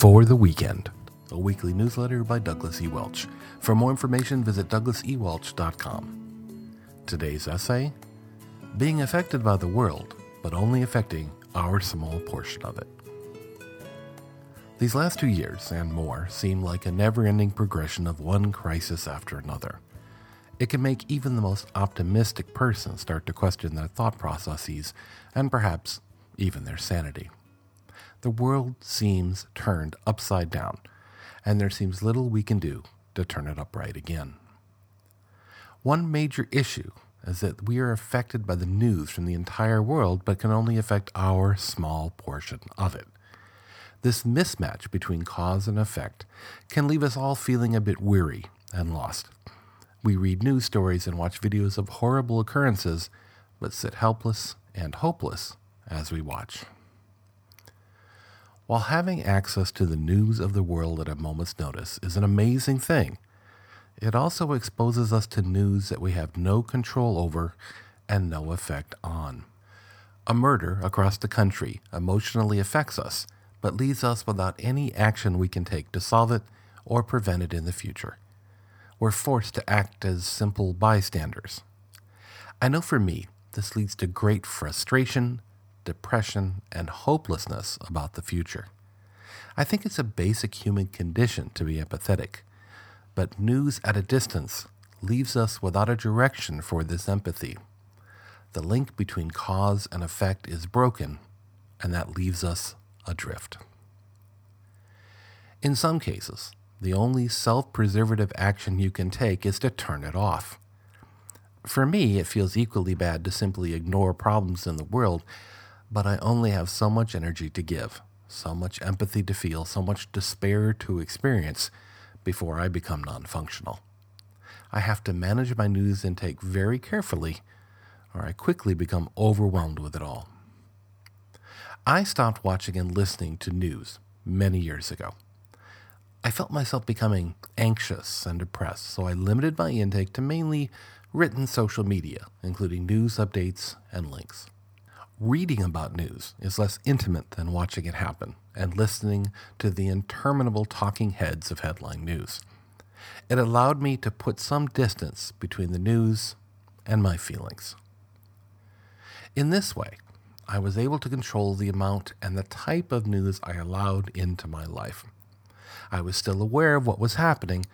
For the Weekend, a weekly newsletter by Douglas E. Welch. For more information, visit douglasewelch.com. Today's essay, being affected by the world, but only affecting our small portion of it. These last 2 years and more seem like a never-ending progression of one crisis after another. It can make even the most optimistic person start to question their thought processes and perhaps even their sanity. The world seems turned upside down, and there seems little we can do to turn it upright again. One major issue is that we are affected by the news from the entire world, but can only affect our small portion of it. This mismatch between cause and effect can leave us all feeling a bit weary and lost. We read news stories and watch videos of horrible occurrences, but sit helpless and hopeless as we watch. While having access to the news of the world at a moment's notice is an amazing thing, it also exposes us to news that we have no control over and no effect on. A murder across the country emotionally affects us, but leaves us without any action we can take to solve it or prevent it in the future. We're forced to act as simple bystanders. I know for me, this leads to great frustration, depression, and hopelessness about the future. I think it's a basic human condition to be empathetic, but news at a distance leaves us without a direction for this empathy. The link between cause and effect is broken, and that leaves us adrift. In some cases, the only self-preservative action you can take is to turn it off. For me, it feels equally bad to simply ignore problems in the world, but I only have so much energy to give, so much empathy to feel, so much despair to experience before I become non-functional. I have to manage my news intake very carefully, or I quickly become overwhelmed with it all. I stopped watching and listening to news many years ago. I felt myself becoming anxious and depressed, so I limited my intake to mainly written social media, including news updates and links. Reading about news is less intimate than watching it happen and listening to the interminable talking heads of headline news. It allowed me to put some distance between the news and my feelings. In this way, I was able to control the amount and the type of news I allowed into my life. I was still aware of what was happening,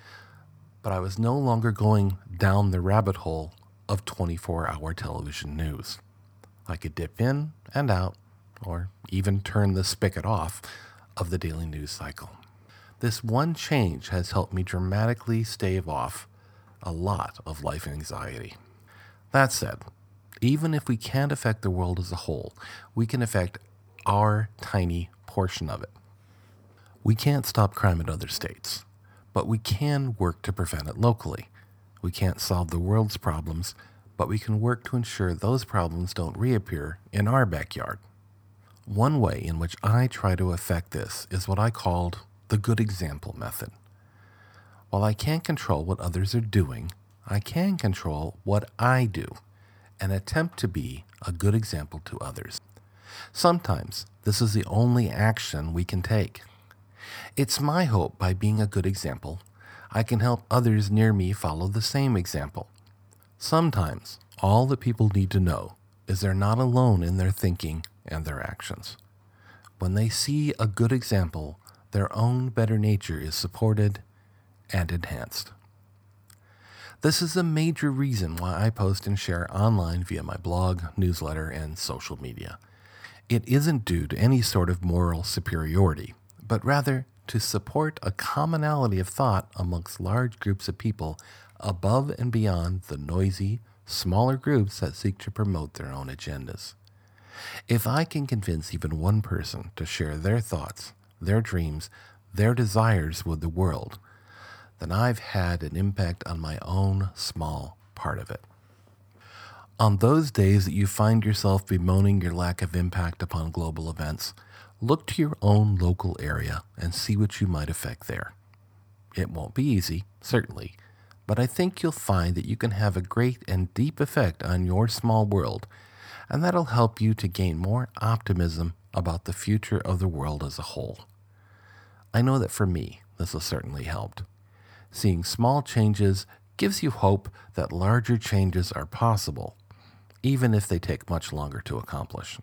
but I was no longer going down the rabbit hole of 24-hour television news. I could dip in and out, or even turn the spigot off of the daily news cycle. This one change has helped me dramatically stave off a lot of life anxiety. That said, even if we can't affect the world as a whole, we can affect our tiny portion of it. We can't stop crime in other states, but we can work to prevent it locally. We can't solve the world's problems, but we can work to ensure those problems don't reappear in our backyard. One way in which I try to affect this is what I called the good example method. While I can't control what others are doing, I can control what I do and attempt to be a good example to others. Sometimes this is the only action we can take. It's my hope by being a good example, I can help others near me follow the same example. Sometimes all that people need to know is they're not alone in their thinking and their actions. When they see a good example, their own better nature is supported and enhanced. This is a major reason why I post and share online via my blog, newsletter, and social media. It isn't due to any sort of moral superiority, but rather to support a commonality of thought amongst large groups of people above and beyond the noisy, smaller groups that seek to promote their own agendas. If I can convince even one person to share their thoughts, their dreams, their desires with the world, then I've had an impact on my own small part of it. On those days that you find yourself bemoaning your lack of impact upon global events, look to your own local area and see what you might affect there. It won't be easy, certainly, but I think you'll find that you can have a great and deep effect on your small world, and that'll help you to gain more optimism about the future of the world as a whole. I know that for me, this has certainly helped. Seeing small changes gives you hope that larger changes are possible, even if they take much longer to accomplish.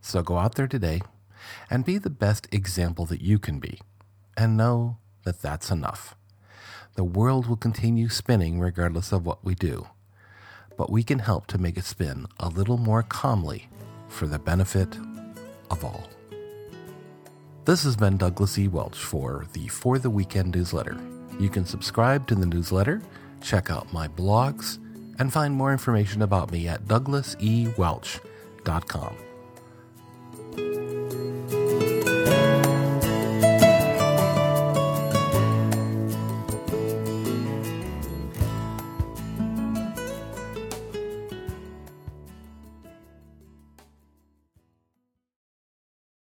So go out there today and be the best example that you can be, and know that that's enough. The world will continue spinning regardless of what we do, but we can help to make it spin a little more calmly for the benefit of all. This has been Douglas E. Welch for the Weekend newsletter. You can subscribe to the newsletter, check out my blogs, and find more information about me at douglasewelch.com.